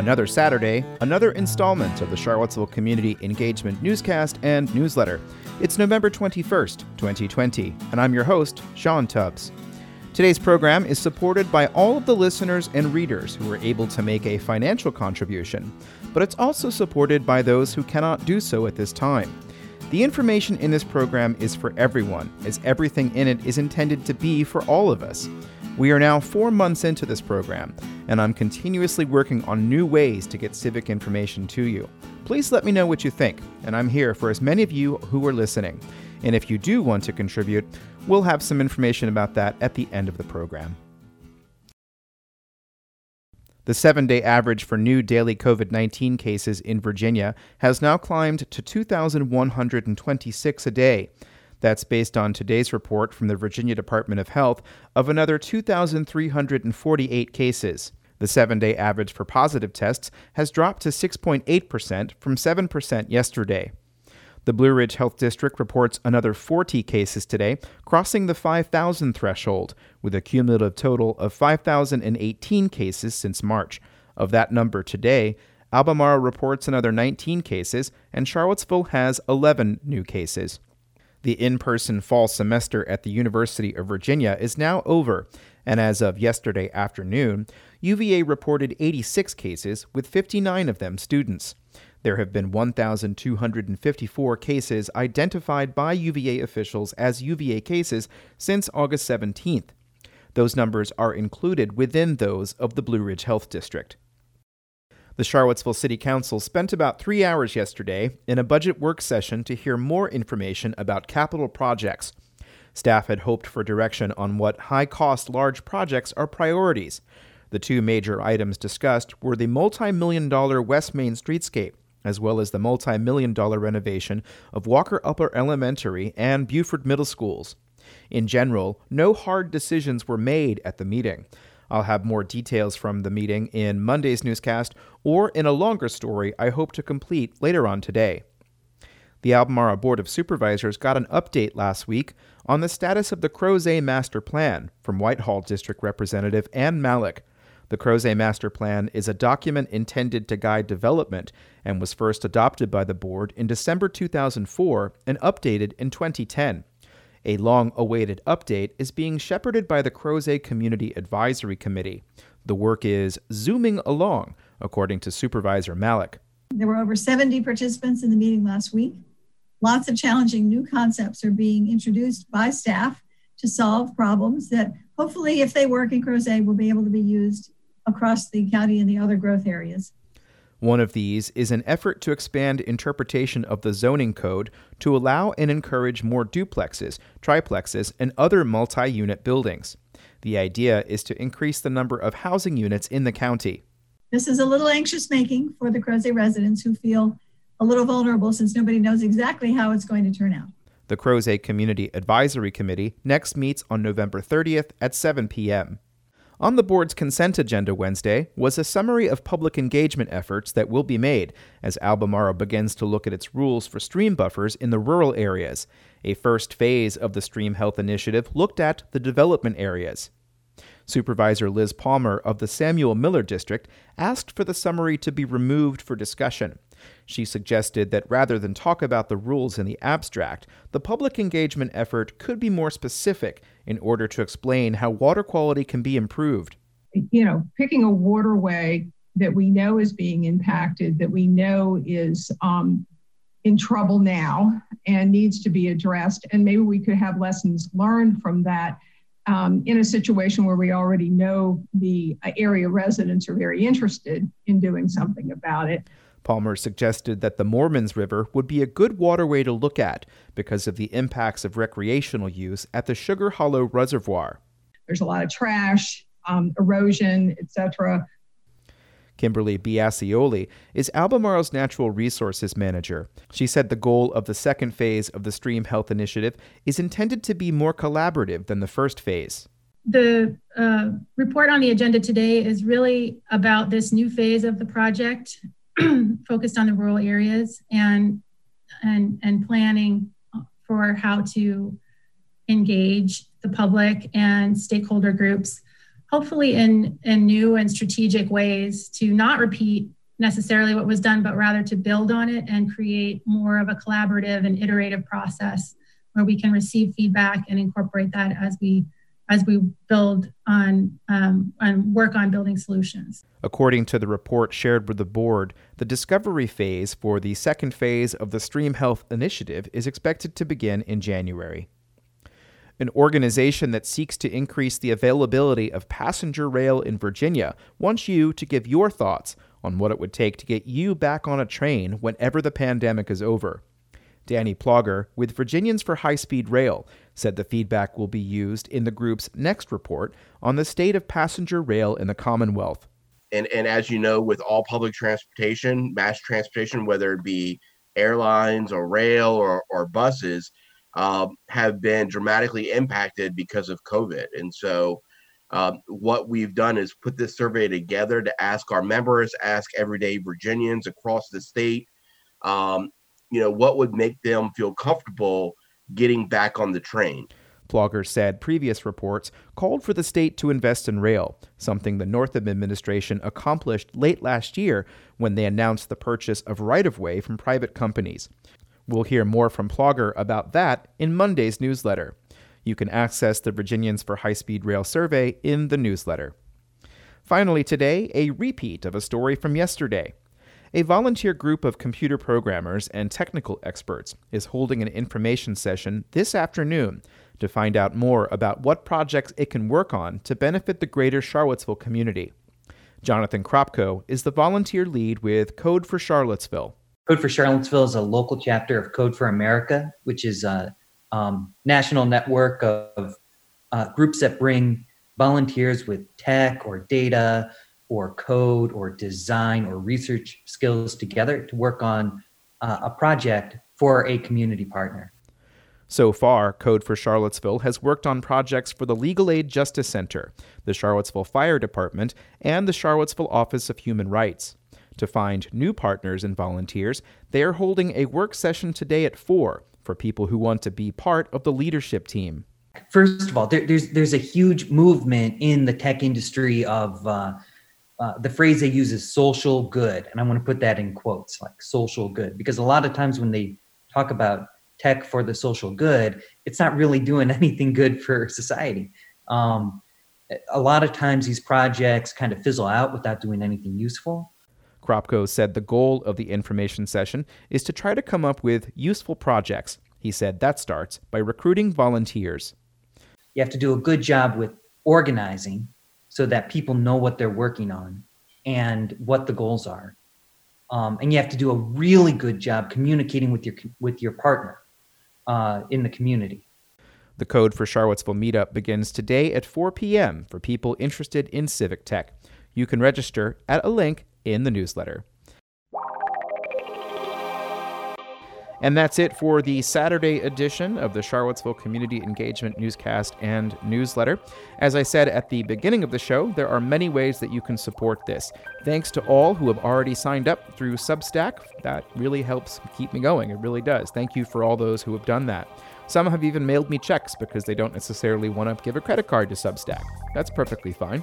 Another Saturday, another installment of the Charlottesville Community Engagement Newscast and Newsletter. It's November 21st, 2020, and I'm your host, Sean Tubbs. Today's program is supported by all of the listeners and readers who were able to make a financial contribution, but it's also supported by those who cannot do so at this time. The information in this program is for everyone, as everything in it is intended to be for all of us. We are now 4 months into this program, and I'm continuously working on new ways to get civic information to you. Please let me know what you think, and I'm here for as many of you who are listening. And if you do want to contribute, we'll have some information about that at the end of the program. The 7-day average for new daily COVID-19 cases in Virginia has now climbed to 2,126 a day. That's based on today's report from the Virginia Department of Health of another 2,348 cases. The 7-day average for positive tests has dropped to 6.8% from 7% yesterday. The Blue Ridge Health District reports another 40 cases today, crossing the 5,000 threshold, with a cumulative total of 5,018 cases since March. Of that number today, Albemarle reports another 19 cases, and Charlottesville has 11 new cases. The in-person fall semester at the University of Virginia is now over, and as of yesterday afternoon, UVA reported 86 cases, with 59 of them students. There have been 1,254 cases identified by UVA officials as UVA cases since August 17th. Those numbers are included within those of the Blue Ridge Health District. The Charlottesville City Council spent about 3 hours yesterday in a budget work session to hear more information about capital projects. Staff had hoped for direction on what high-cost large projects are priorities. The two major items discussed were the multi-million-dollar West Main streetscape, as well as the multi-million-dollar renovation of Walker Upper Elementary and Buford Middle Schools. In general, no hard decisions were made at the meeting. I'll have more details from the meeting in Monday's newscast or in a longer story I hope to complete later on today. The Albemarle Board of Supervisors got an update last week on the status of the Crozet Master Plan from Whitehall District Representative Ann Mallek. The Crozet Master Plan is a document intended to guide development and was first adopted by the board in December 2004 and updated in 2010. A long-awaited update is being shepherded by the Crozet Community Advisory Committee. The work is zooming along, according to Supervisor Mallek. There were over 70 participants in the meeting last week. Lots of challenging new concepts are being introduced by staff to solve problems that hopefully, if they work in Crozet, will be able to be used across the county and the other growth areas. One of these is an effort to expand interpretation of the zoning code to allow and encourage more duplexes, triplexes, and other multi-unit buildings. The idea is to increase the number of housing units in the county. This is a little anxious-making for the Crozet residents who feel a little vulnerable since nobody knows exactly how it's going to turn out. The Crozet Community Advisory Committee next meets on November 30th at 7 p.m. On the board's consent agenda Wednesday was a summary of public engagement efforts that will be made as Albemarle begins to look at its rules for stream buffers in the rural areas. A first phase of the Stream Health Initiative looked at the development areas. Supervisor Liz Palmer of the Samuel Miller District asked for the summary to be removed for discussion. She suggested that rather than talk about the rules in the abstract, the public engagement effort could be more specific in order to explain how water quality can be improved. You know, picking a waterway that we know is being impacted, that we know is in trouble now and needs to be addressed, and maybe we could have lessons learned from that in a situation where we already know the area residents are very interested in doing something about it. Palmer suggested that the Mormons River would be a good waterway to look at because of the impacts of recreational use at the Sugar Hollow Reservoir. There's a lot of trash, erosion, etc. Kimberly Biasioli is Albemarle's Natural Resources Manager. She said the goal of the second phase of the Stream Health Initiative is intended to be more collaborative than the first phase. The report on the agenda today is really about this new phase of the project, focused on the rural areas and planning for how to engage the public and stakeholder groups hopefully in new and strategic ways to not repeat necessarily what was done, but rather to build on it and create more of a collaborative and iterative process where we can receive feedback and incorporate that as we build on and work on building solutions. According to the report shared with the board, the discovery phase for the second phase of the Stream Health Initiative is expected to begin in January. An organization that seeks to increase the availability of passenger rail in Virginia wants you to give your thoughts on what it would take to get you back on a train whenever the pandemic is over. Danny Plogger with Virginians for High Speed Rail said the feedback will be used in the group's next report on the state of passenger rail in the Commonwealth. And as you know, with all public transportation, mass transportation, whether it be airlines or rail or buses, have been dramatically impacted because of COVID. And so what we've done is put this survey together to ask our members, ask everyday Virginians across the state, what would make them feel comfortable getting back on the train. Plogger said previous reports called for the state to invest in rail, something the Northam administration accomplished late last year when they announced the purchase of right-of-way from private companies. We'll hear more from Plogger about that in Monday's newsletter. You can access the Virginians for High-Speed Rail survey in the newsletter. Finally today, a repeat of a story from yesterday. A volunteer group of computer programmers and technical experts is holding an information session this afternoon to find out more about what projects it can work on to benefit the greater Charlottesville community. Jonathan Kropko is the volunteer lead with Code for Charlottesville. Code for Charlottesville is a local chapter of Code for America, which is a national network of groups that bring volunteers with tech or data or code or design or research skills together to work on a project for a community partner. So far, Code for Charlottesville has worked on projects for the Legal Aid Justice Center, the Charlottesville Fire Department, and the Charlottesville Office of Human Rights. To find new partners and volunteers, they are holding a work session today at 4 for people who want to be part of the leadership team. First of all, there's a huge movement in the tech industry of the phrase they use is social good. And I want to put that in quotes, like social good, because a lot of times when they talk about tech for the social good, it's not really doing anything good for society. A lot of times these projects kind of fizzle out without doing anything useful. Kropko said the goal of the information session is to try to come up with useful projects. He said that starts by recruiting volunteers. You have to do a good job with organizing so that people know what they're working on and what the goals are. And you have to do a really good job communicating with your partner in the community. The Code for Charlottesville meetup begins today at 4 p.m. for people interested in civic tech. You can register at a link in the newsletter. And that's it for the Saturday edition of the Charlottesville Community Engagement Newscast and Newsletter. As I said at the beginning of the show, there are many ways that you can support this. Thanks to all who have already signed up through Substack. That really helps keep me going. It really does. Thank you for all those who have done that. Some have even mailed me checks because they don't necessarily want to give a credit card to Substack. That's perfectly fine.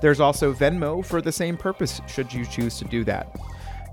There's also Venmo for the same purpose, should you choose to do that.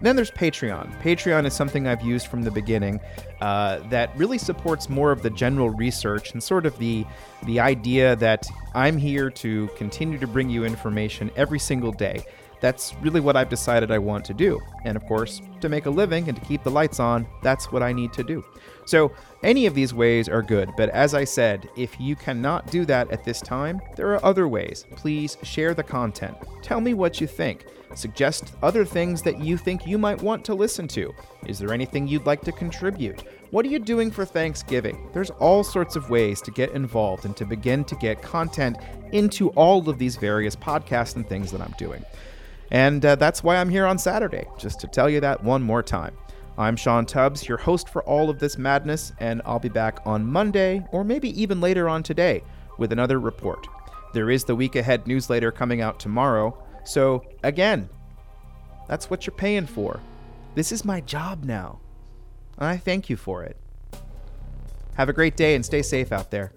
Then there's Patreon. Patreon is something I've used from the beginning that really supports more of the general research and sort of the idea that I'm here to continue to bring you information every single day. That's really what I've decided I want to do. And of course, to make a living and to keep the lights on, that's what I need to do. So any of these ways are good. But as I said, if you cannot do that at this time, there are other ways. Please share the content. Tell me what you think. Suggest other things that you think you might want to listen to. Is there anything you'd like to contribute? What are you doing for Thanksgiving? There's all sorts of ways to get involved and to begin to get content into all of these various podcasts and things that I'm doing. And that's why I'm here on Saturday, just to tell you that one more time. I'm Sean Tubbs, your host for all of this madness, and I'll be back on Monday, or maybe even later on today, with another report. There is the Week Ahead newsletter coming out tomorrow. So again, that's what you're paying for. This is my job now, and I thank you for it. Have a great day and stay safe out there.